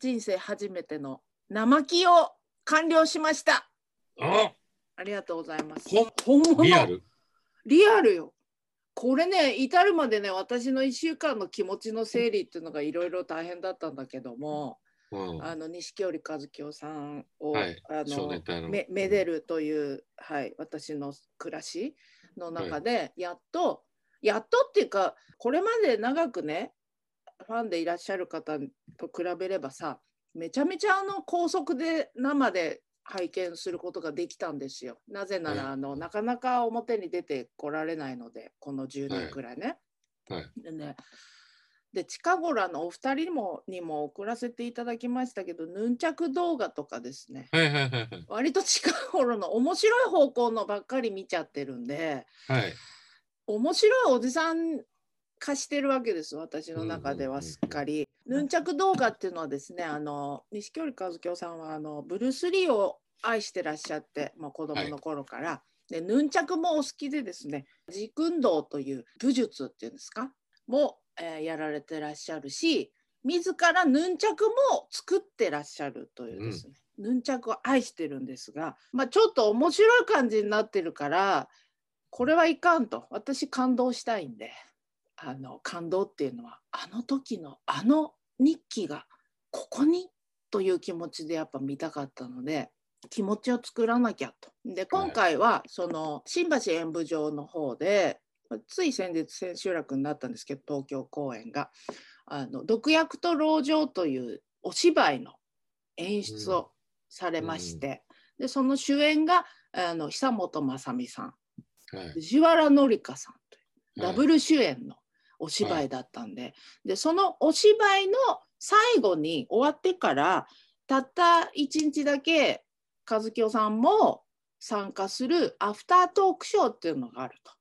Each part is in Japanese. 人生初めての生木を完了しました。 ありがとうございます。本物リアルよ。これね、至るまでね、私の1週間の気持ちの整理っていうのがいろいろ大変だったんだけども、うん、錦織一清さんを、はい、めでるという、はい、私の暮らしの中でやっとっていうか、これまで長くねファンでいらっしゃる方と比べればさ、めちゃめちゃ高速で生で拝見することができたんですよ。なぜなら、はい、なかなか表に出てこられないので、この10年くらいね。はいはい、でね、で近頃お二人にも送らせていただきましたけど、ヌンチャク動画とかですね、はいはいはいはい、割と近頃の面白い方向のばっかり見ちゃってるんで、はい、面白いおじさん化してるわけです。私の中ではすっかり。ヌンチャク動画っていうのはですね、錦織一清さんはブルース・リーを愛してらっしゃって、まあ、子供の頃から、はい、でヌンチャクもお好きでですね、軸運動という武術っていうんですかも、やられてらっしゃるし、自らヌンチャクも作ってらっしゃるというですね、うん、ヌンチャクを愛してるんですが、まあ、ちょっと面白い感じになってるからこれはいかんと、私感動したいんで。感動っていうのは時の日記がここにという気持ちでやっぱ見たかったので、気持ちを作らなきゃと。で今回はその新橋演舞場の方でつい先日千秋楽になったんですけど、東京公演が毒薬と籠城というお芝居の演出をされまして、うん、でその主演が久本雅美さん、藤原紀香さんというダブル主演のお芝居だったんで、はい、でそのお芝居の最後に終わってからたった1日だけ和清さんも参加するアフタートークショーっていうのがあると。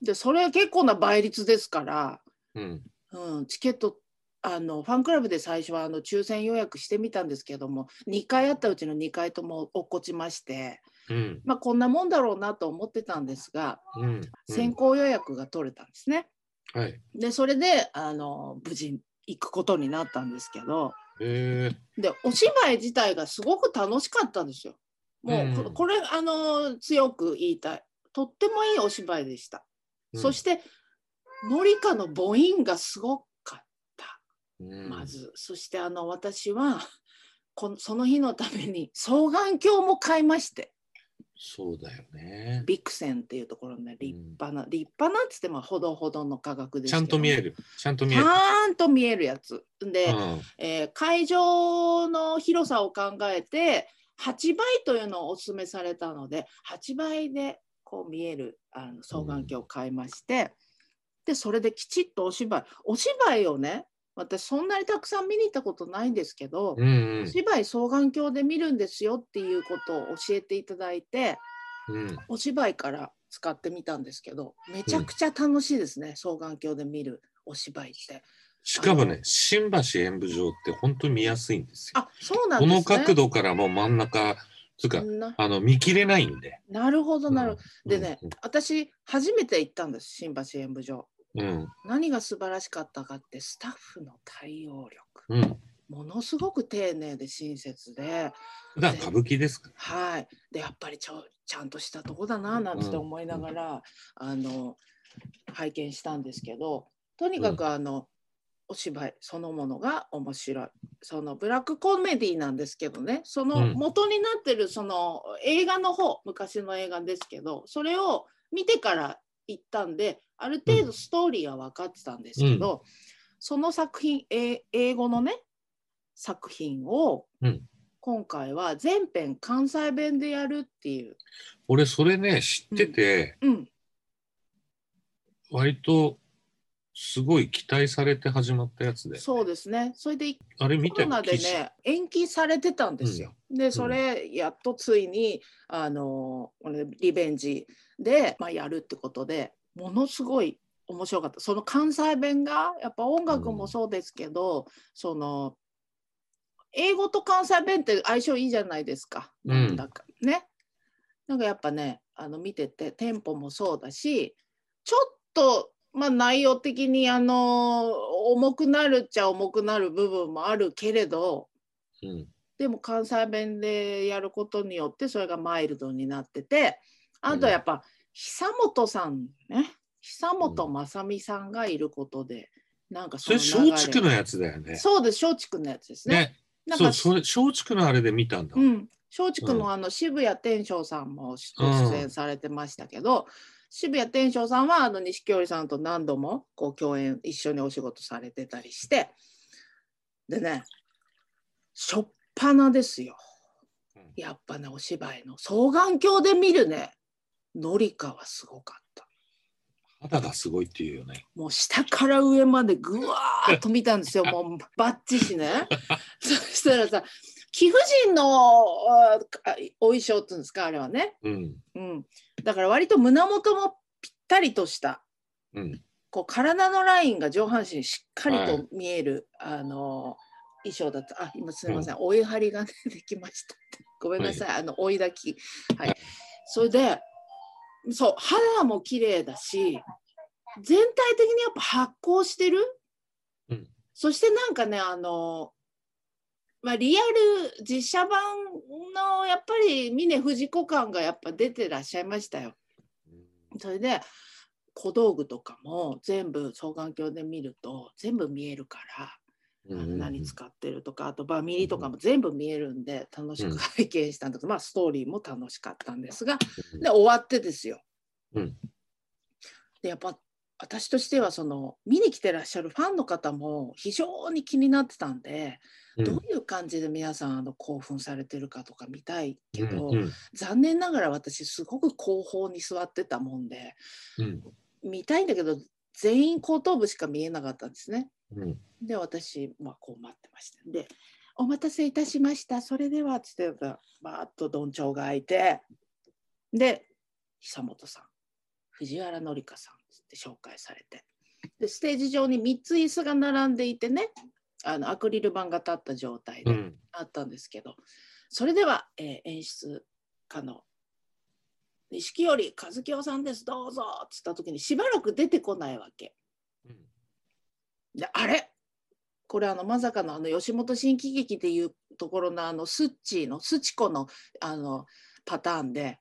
でそれは結構な倍率ですから、うんうん、チケットファンクラブで最初は抽選予約してみたんですけども、2回あったうちの2回とも落っこちまして、うん、まあこんなもんだろうなと思ってたんですが、うんうん、先行予約が取れたんですね、はい、でそれで無事行くことになったんですけど、でお芝居自体がすごく楽しかったんですよ。もうこれ、強く言いたい、とってもいいお芝居でした、うん、そしてのりかの母音がすごくまず、そして私はその日のために双眼鏡も買いまして。そうだよね、ビクセンっていうところの立派なっつってもほどほどの価格ですけど、ちゃんと見えるやつで、会場の広さを考えて8倍というのをおすすめされたので、8倍でこう見える双眼鏡を買いまして、でそれできちっとお芝居をね、私そんなにたくさん見に行ったことないんですけど、うんうん、お芝居双眼鏡で見るんですよっていうことを教えていただいて、うん、お芝居から使ってみたんですけど、めちゃくちゃ楽しいですね、うん、双眼鏡で見るお芝居って。しかもね、新橋演舞場って本当に見やすいんですよ。あ、そうなんですね。この角度からもう真ん中つか見切れないんで。なるほどなるほど、うん、でね、うん、私初めて行ったんです、新橋演舞場。うん、何が素晴らしかったかって、スタッフの対応力、うん、ものすごく丁寧で親切で、普段歌舞伎ですから、はい、でやっぱりちゃんとしたとこだななんて思いながら、うん、拝見したんですけど、とにかくお芝居そのものが面白い。そのブラックコメディなんですけどね、その元になってるその映画の方、昔の映画ですけど、それを見てから行ったんである程度ストーリーは分かってたんですけど、うん、その作品、英語のね作品を、うん、今回は全編関西弁でやるっていう。俺それね知ってて、うんうん、割とすごい期待されて始まったやつで。そうですね。それであれ見たコロナでね延期されてたんですよ、うん、でそれやっとついにリベンジで、まあ、やるってことで、ものすごい面白かった。その関西弁がやっぱ音楽もそうですけど、うん、その英語と関西弁って相性いいじゃないですか、うん、なんかね、なんかやっぱね見ててテンポもそうだし、ちょっとまあ、内容的に重くなるっちゃ重くなる部分もあるけれど、うん、でも関西弁でやることによってそれがマイルドになってて、あとはやっぱ、うん、久本さんね、久本雅美さんがいることで、うん、なんかその流れそれ松竹のやつだよね。そうです、松竹のやつですね。なんかそう、それ松竹のあれで見たんだ。うん、松竹の渋谷天翔さんも出演されてましたけど、うん、渋谷天翔さんは錦織さんと何度もこう共演、一緒にお仕事されてたりして、でね、しょっぱなですよ。やっぱね、お芝居の双眼鏡で見るね、ノリカはすごかった。肌がすごいっていうよね。もう下から上までぐわーっと見たんですよ。もうバッチしね。そしたらさ、貴婦人のお衣装っていうんですか、あれはね、うんうん、だから割と胸元もぴったりとした、うん、こう体のラインが上半身しっかりと見える、はい、衣装だった。あ、今すみません、うん、追い張りが、ね、できましたってごめんなさい、はい、追い抱き、はい、それでそう、肌も綺麗だし全体的にやっぱ発光してる、うん、そしてなんかねまあ、リアル実写版のやっぱり峰不二子感がやっぱ出てらっしゃいましたよ。それで小道具とかも全部双眼鏡で見ると全部見えるから、何使ってるとか、あとバミリとかも全部見えるんで楽しく拝見したんだけど、まあ、ストーリーも楽しかったんですが、で終わってですよ、うん、でやっぱ私としてはその見に来てらっしゃるファンの方も非常に気になってたんで、うん、どういう感じで皆さん興奮されてるかとか見たいけど、うんうん、残念ながら私すごく後方に座ってたもんで、うん、見たいんだけど全員後頭部しか見えなかったんですね、うん、で私、まあ、こう待ってました。でお待たせいたしました、それではつってバーッとどんちょうが開いて、で久本さん、藤原紀香さんって紹介されて、でステージ上に3つ椅子が並んでいてね、アクリル板が立った状態であったんですけど、うん、それでは、演出家の錦織一清さんです、どうぞっつった時にしばらく出てこないわけ、うん、であれこれまさかの吉本新喜劇っていうところのスッチーのスチコのパターンで。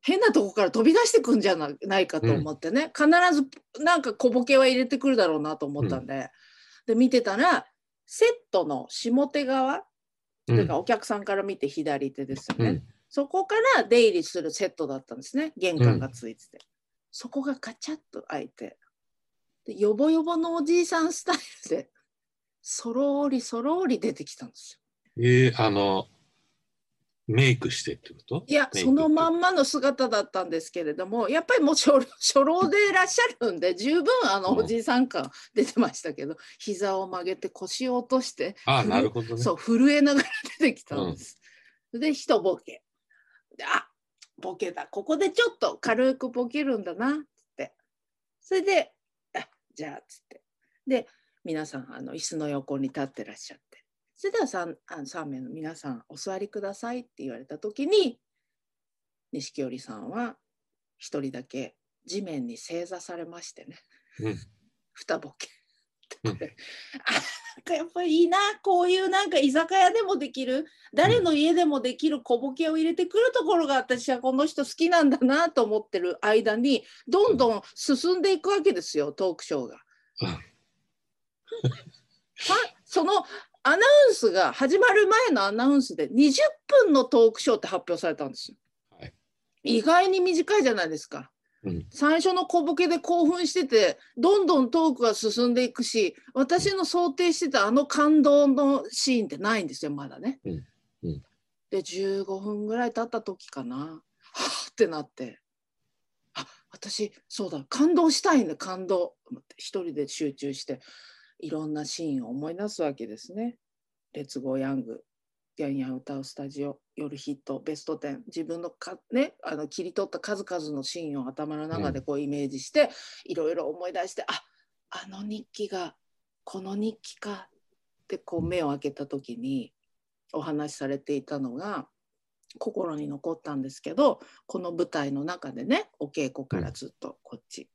変なとこから飛び出してくんじゃないかと思ってね、うん、必ずなんか小ボケは入れてくるだろうなと思ったんで、うん、で見てたらセットの下手側、うん、というかお客さんから見て左手ですよね、うん、そこから出入りするセットだったんですね、玄関がついてて、うん、そこがカチャッと開いて、でよぼよぼのおじいさんスタイルでそろりそろり出てきたんですよ。メイクしてってこと？いや、そのまんまの姿だったんですけれども、やっぱりもう初老でいらっしゃるんで十分おじいさん感出てましたけど、うん、膝を曲げて腰を落として、あ、なるほどね、そう震えながら出てきたんです、うん、で一ボケで、あ、ボケだ、ここでちょっと軽くボケるんだなって、それであ、じゃあつって、で皆さん椅子の横に立ってらっしゃって、それでは 3名の皆さんお座りくださいって言われた時に、錦織さんは一人だけ地面に正座されましてね、うん、二ボケって、うん、なんかやっぱりいいな、こういうなんか居酒屋でもできる、誰の家でもできる小ボケを入れてくるところが私はこの人好きなんだなと思ってる間にどんどん進んでいくわけですよ、トークショーが。そのアナウンスが始まる前のアナウンスで20分のトークショーって発表されたんですよ、はい、意外に短いじゃないですか、うん、最初の小ボケで興奮しててどんどんトークが進んでいくし、私の想定してた感動のシーンってないんですよまだね、うんうん、で15分ぐらい経った時かな、はぁってなって、あ、私そうだ、感動したいんだ、感動、一人で集中していろんなシーンを思い出すわけですね。レッツゴーヤング、ヤンヤン歌うスタジオ、夜ヒット、ベスト10、自分のね、切り取った数々のシーンを頭の中でこうイメージして、いろいろ思い出して、あ、日記が、この日記かってこう目を開けた時にお話しされていたのが心に残ったんですけど、この舞台の中でね、お稽古からずっとこっち。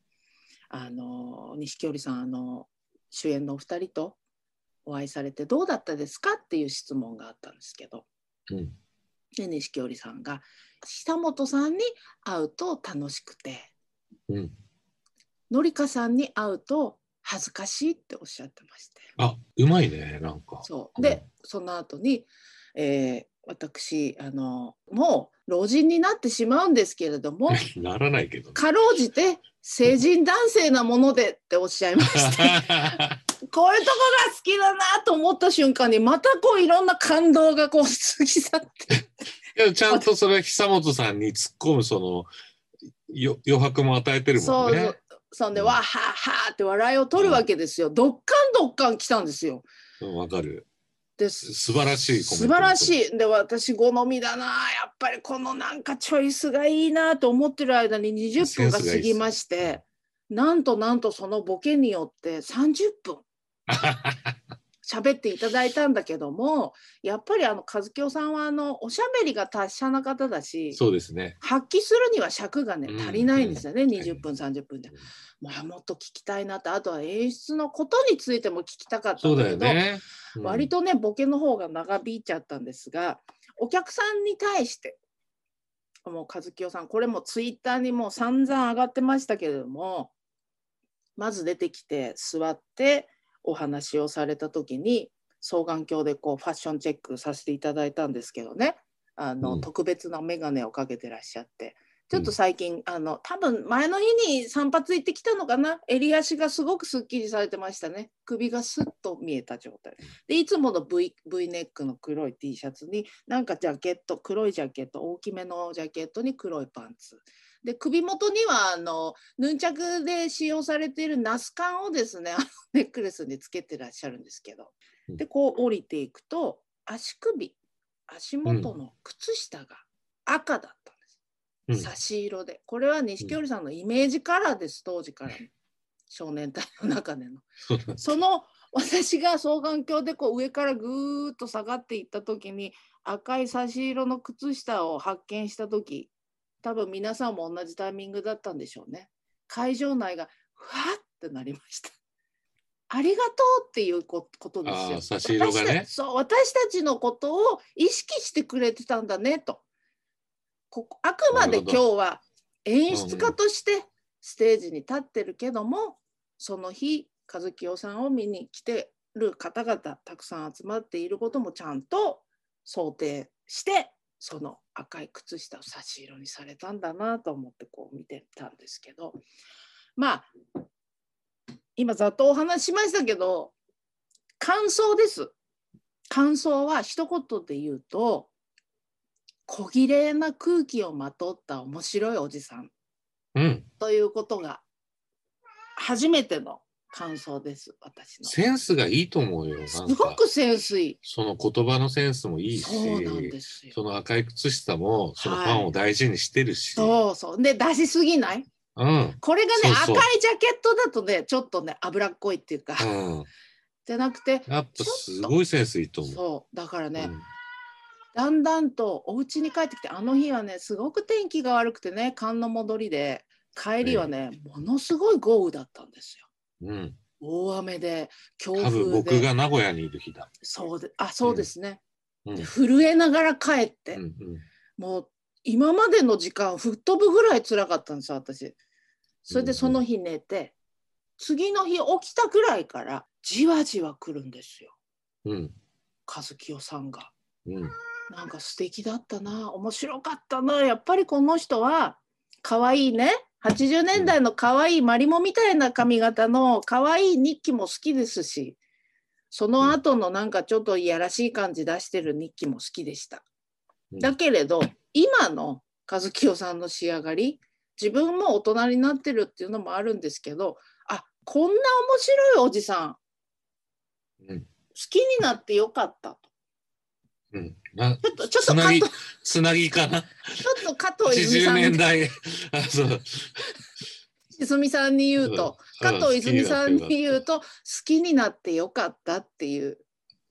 錦織さん主演のお二人とお会いされてどうだったですかっていう質問があったんですけど、うん、で錦織さんが久本さんに会うと楽しくて、うん、のりかさんに会うと恥ずかしいっておっしゃってまして、あ、うまいね、なんかそうで、うん、その後に、私もう老人になってしまうんですけれどもならないけど、ね、かろうじて成人男性なものでっておっしゃいましてこういうとこが好きだなと思った瞬間にまたこういろんな感動がこう過ぎ去っていやちゃんとそれは久本さんに突っ込むその余白も与えてるもんね。そんで、うん、わははって笑いを取るわけですよ、うん、どっかんどっかん来たんですよ。わかる。です素晴らしいコメント、素晴らしい。で私好みだな、やっぱりこのなんかチョイスがいいなと思ってる間に20分が過ぎまして、なんとなんとそのボケによって30分喋っていただいたんだけども、やっぱり和清さんはおしゃべりが達者な方だし、そうですね、発揮するには尺がね足りないんですよね、うんうん、20分30分で、うん、もっと聞きたいなと。あとは演出のことについても聞きたかったんだけど、そうだよね、うん、割とねボケの方が長引いちゃったんですが、お客さんに対してもう和清さん、これもツイッターにもう散々上がってましたけれども、まず出てきて座ってお話をされた時に双眼鏡でこうファッションチェックさせていただいたんですけどね、うん、特別な眼鏡をかけてらっしゃって、ちょっと最近、うん、多分前の日に散髪行ってきたのかな、襟足がすごくすっきりされてましたね。首がスッと見えた状態で、いつもの V ネックの黒い T シャツになんかジャケット、黒いジャケット、大きめのジャケットに黒いパンツで、首元にはヌンチャクで使用されているナス管をですね、ネックレスにつけてらっしゃるんですけど、でこう降りていくと足首、足元の靴下が赤だったんです、差し色で。これは錦織さんのイメージカラーです、当時からの少年隊の中でのその私が双眼鏡でこう上からぐーっと下がっていった時に赤い差し色の靴下を発見した時、多分皆さんも同じタイミングだったんでしょうね。会場内がふわってなりました。ありがとうっていうことですよ。差し色がね。そう、私たちのことを意識してくれてたんだねと。あくまで今日は演出家としてステージに立ってるけども、うん、その日和清さんを見に来てる方々たくさん集まっていることもちゃんと想定して。その赤い靴下を差し色にされたんだなと思ってこう見てたんですけど、まあ今ざっとお話ししましたけど、感想です。感想は一言で言うと、小綺麗な空気をまとった面白いおじさん、うん、ということが初めての感想です。私のセンスがいいと思うよ。なんかすごくセンスいい、その言葉のセンスもいいし、 その赤い靴下もそのファンを大事にしてるし、はい、そうそうで出しすぎない、うん、これがね、そうそう赤いジャケットだとねちょっとね脂っこいっていうか、うん、じゃなくてやっぱすごいセンスいいと思う。そうだからね、うん、だんだんとお家に帰ってきて、あの日はねすごく天気が悪くてね、寒の戻りで帰りはね、ものすごい豪雨だったんですよ。うん、大雨で強風で、多分僕が名古屋にいる日だ。そうで、あ、そうですね、うん、で震えながら帰って、うんうん、もう今までの時間吹っ飛ぶぐらい辛かったんです私。それでその日寝て、うんうん、次の日起きたくらいからじわじわ来るんですよ、うん、和清さんが、うん、なんか素敵だったな、面白かったな、やっぱりこの人は可愛いね、80年代の可愛いマリモみたいな髪型の可愛い日記も好きですし、その後のなんかちょっといやらしい感じ出してる日記も好きでした。だけれど今の和清さんの仕上がり、自分も大人になってるっていうのもあるんですけど、あ、こんな面白いおじさん、好きになってよかったと。うん、ちょっとつなぎかな。ちょっと加藤泉さん、80年代、あ、そう。泉さんに言うと、加藤泉さんに言うと、好きになってよかったっていう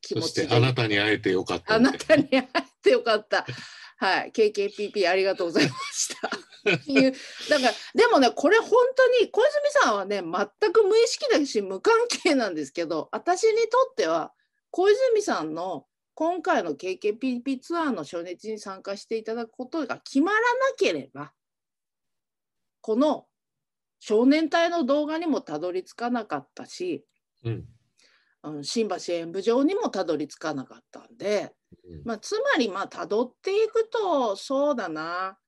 気持ちで。そしてあなたに会えてよかった。あなたに会えてよかった。はい、KKPP ありがとうございましたっていう。だからでもね、これ本当に小泉さんはね全く無意識だし無関係なんですけど、私にとっては小泉さんの今回の KKPP ツアーの初日に参加していただくことが決まらなければ、この少年隊の動画にもたどり着かなかったし、うん、新橋演舞場にもたどり着かなかったんで、まあ、つまりまあたどっていくと、そうだな、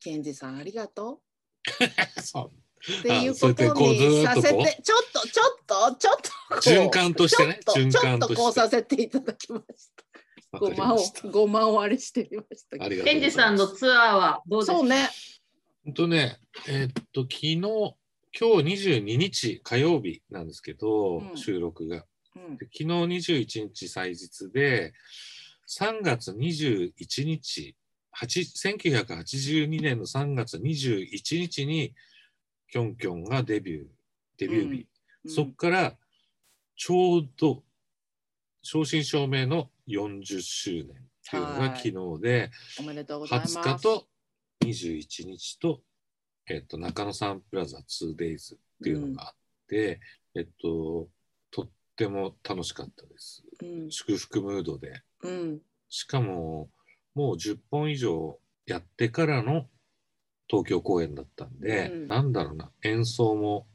健二さんありがとうそうっていうことにさせて、ちょっと循環としてね、ちょっとこうさせていただきました。ごまをあれしてみましたけど。健二さんのツアーはどうですか？そうね。本当ね、昨日今日22日火曜日なんですけど、うん、収録が。昨日21日祭日で3月21日1982年の3月21日にキョンキョンがデビュー日、うん、そこからちょうど正真正銘の40周年っていうのが昨日で、20日と21日と、中野サンプラザ 2days っていうのがあって、うん、とても楽しかったです、うん、祝福ムードで、うん、しかももう10本以上やってからの東京公演だったんで、うん、なんだろうな、演奏も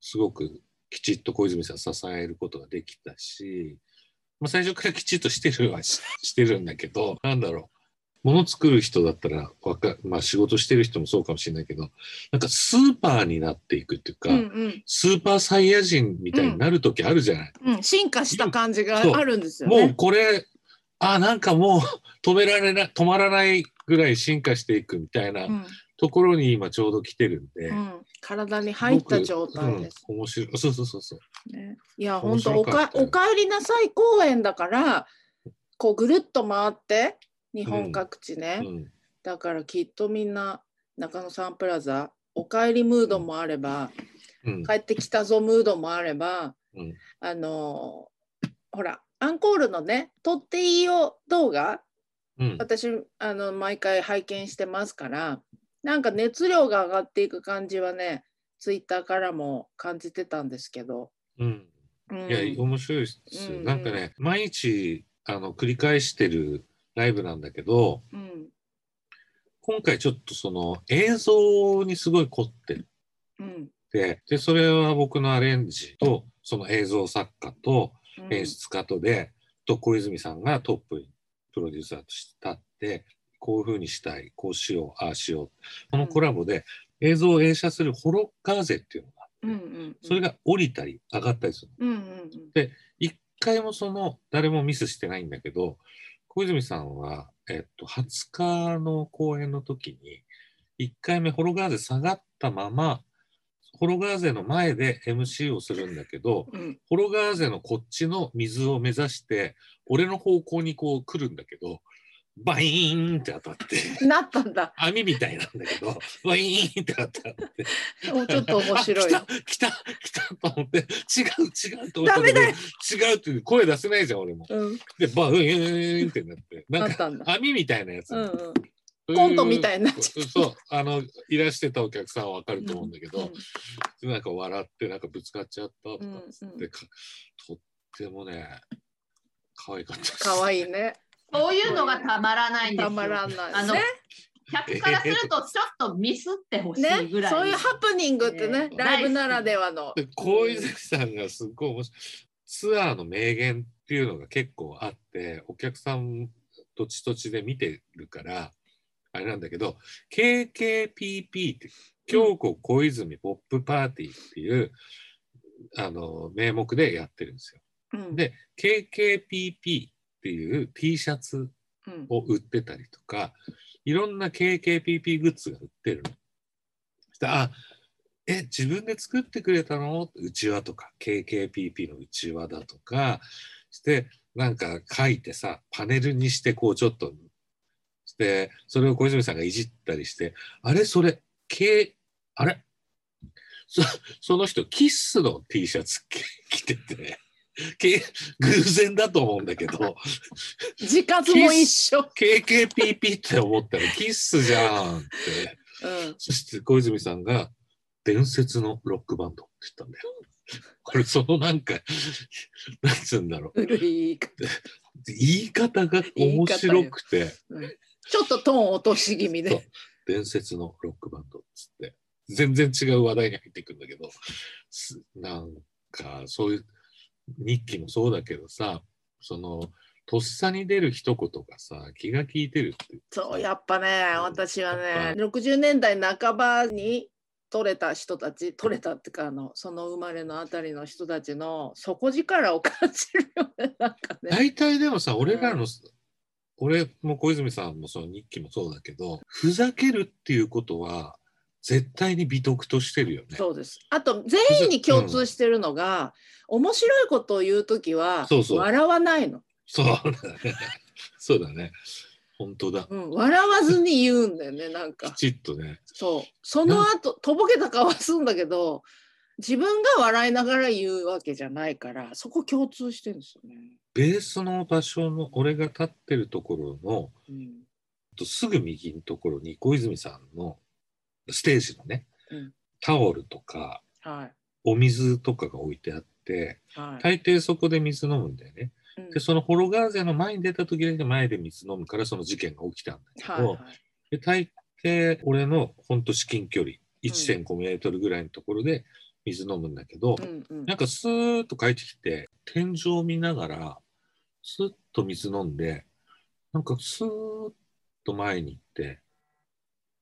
すごくきちっと小泉さん支えることができたし、まあ、最初からきちっとしてるんだけど、なんだろう、物作る人だったらまあ、仕事してる人もそうかもしれないけど、なんかスーパーになっていくっていうか、うんうん、スーパーサイヤ人みたいになる時あるじゃない、うんうん、進化した感じがあるんですよね。もうこれなんかもう止まらないぐらい進化していくみたいなところに今ちょうど来てるんで、うん、体に入った状態です。面白い、そう、ね、いや本当おかえりなさい公演だからこうぐるっと回って日本各地ね、うんうん、だからきっとみんな中野サンプラザおかえりムードもあれば、うん、帰ってきたぞムードもあれば、うん、ほらアンコールのね撮っていいよ動画、うん、私毎回拝見してますから、なんか熱量が上がっていく感じはねツイッターからも感じてたんですけど、うん、うん、いや面白いです、うんうん、なんかね毎日繰り返してるライブなんだけど、うん、今回ちょっとその映像にすごい凝ってる、うん、でそれは僕のアレンジとその映像作家と演出家とで、と小泉さんがトップにプロデューサーとして立って、こういう風にしたい、こうしよう、ああしよう、このコラボで映像を映写するホロガーゼっていうのがあって、うんうんうん、それが降りたり上がったりする、うんうんうん、で一回もその誰もミスしてないんだけど、小泉さんは、20日の公演の時に1回目ホロガーゼ下がったままホロガーゼの前で MC をするんだけど、うん、ホロガーゼのこっちの水を目指して俺の方向にこう来るんだけど、バイーンって当たってなったんだ、網みたいなんだけどバイーンって当たってもうちょっと面白い、来たと思って、違うと思ったけど、違うって声出せないじゃん俺も、うん、でバイーンってなってなんか網みたいなやつ、うんうん、コントみたいになっちゃった。そう、いらしてたお客さんはわかると思うんだけど、うん、なんか笑ってなんかぶつかっちゃったとかつって、うんうん、とってもね可愛かったです、ね。可愛いね。そういうのがたまらないんですよ。たまらないですね。客からするとちょっとミスってほしいぐらい、ね。そういうハプニングってね、ライブならではの。小泉さんがすごい面白いツアーの名言っていうのが結構あって、お客さんとちとちで見てるから。あれなんだけど KKPP って京子小泉ポップパーティーっていう、うん、名目でやってるんですよ、うん、で KKPP っていう T シャツを売ってたりとか、うん、いろんな KKPP グッズが売ってるの。自分で作ってくれたのうちわとか KKPP のうちわだとかしてなんか書いてさパネルにしてこうちょっとでそれを小泉さんがいじったりしてあれそれ、あれその人キッスの T シャツ着てて偶然だと思うんだけど自活も一緒 KKPP って思ったらキッスじゃんって、うん、そして小泉さんが伝説のロックバンドって言ったんだよ。これそのなんか何つうんだろう、古い言い方が面白くて、うん、ちょっとトーン落とし気味で伝説のロックバンドっつって全然違う話題に入ってくるんだけど、なんかそういう日記もそうだけどさ、そのとっさに出る一言がさ気が利いてるって。そうやっぱね、私はね60年代半ばに取れた人たち、取れたってかその生まれのあたりの人たちの底力を感じるよね、なんかね。大体でもさ、俺らの、俺も小泉さんもその日記もそうだけど、ふざけるっていうことは絶対に美徳としてるよね。そうです。あと全員に共通してるのが、うん、面白いことを言うときは笑わないの。そうだねそうだね、本当だ、うん、笑わずに言うんだよね、なんかきちっとね。そう、その後とぼけた顔はするんだけど、自分が笑いながら言うわけじゃないから、そこ共通してるんですよね。ベースの場所の俺が立ってるところの、うん、とすぐ右のところに小泉さんのステージのね、うん、タオルとか、はい、お水とかが置いてあって、はい、大抵そこで水飲むんだよね。でそのホロガーゼの前に出た時だけ前で水飲むからその事件が起きたんだけど、はいはい、で大抵俺のほんと至近距離 1.5 メートルぐらいのところで水飲むんだけど、うんうん、なんかスーッと帰ってきて天井を見ながらスッと水飲んで、なんかスーッと前に行って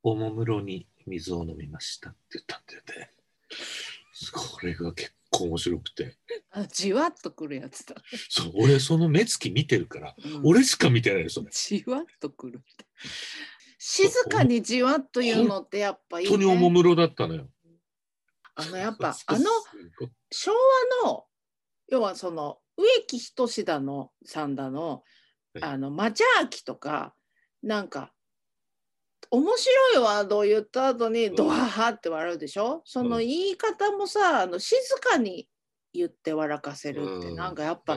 おもむろに水を飲みましたって言ったんだよね。これが結構面白くて、あ、じわっとくるやつだ。そう、俺その目つき見てるから、うん、俺しか見てないよそれ。じわっとくるって静かにじわっというのってやっぱいいね。本当におもむろだったのよ。やっぱ昭和の、要はその植木等だのさんだの、はい、マジャーキとかなんか面白いワードを言った後にドハハって笑うでしょ。その言い方もさ、静かに言って笑かせるって、なんかやっぱ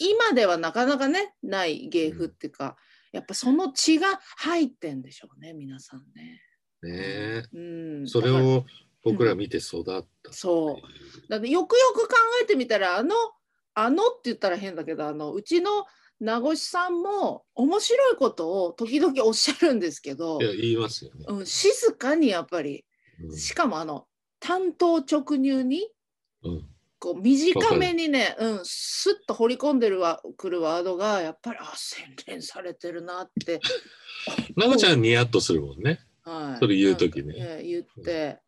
今ではなかなかねない芸風っていうか、やっぱその血が入ってんでしょうね、皆さんね。ねえ、うん、それを僕ら見て育った、そうだって。よくよく考えてみたら、って言ったら変だけど、うちの名越さんも面白いことを時々おっしゃるんですけど、いや言いますよね、うん、静かにやっぱり、うん、しかも単刀直入に、うん、こう短めにね、うん、スッと掘り込んでくるワードがやっぱり洗練されてるなって長ちゃんニヤッとするもんね、はい、それ言う時ね、言って、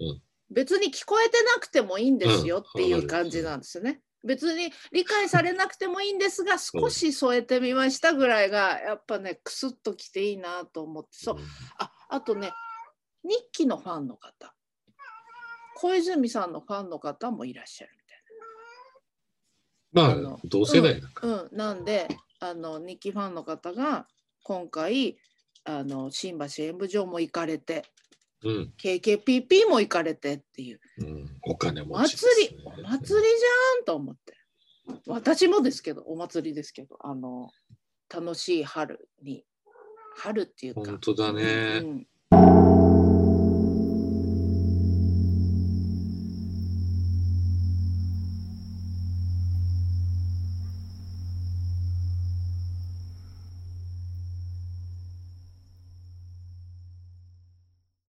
うん、別に聞こえてなくてもいいんですよっていう感じなんですよね、うん、別に理解されなくてもいいんですが少し添えてみましたぐらいがやっぱねクスッときていいなと思って。そう、あとね、日記のファンの方、小泉さんのファンの方もいらっしゃるみたいな。まあ同世代だから、うんうん、なんで日記ファンの方が今回新橋演舞場も行かれて、うん、KKPP も行かれてっていう、うん、お金持ちですね。お祭りじゃんと思って、私もですけど、お祭りですけど、楽しい春に、春っていうか本当だね、うんうん。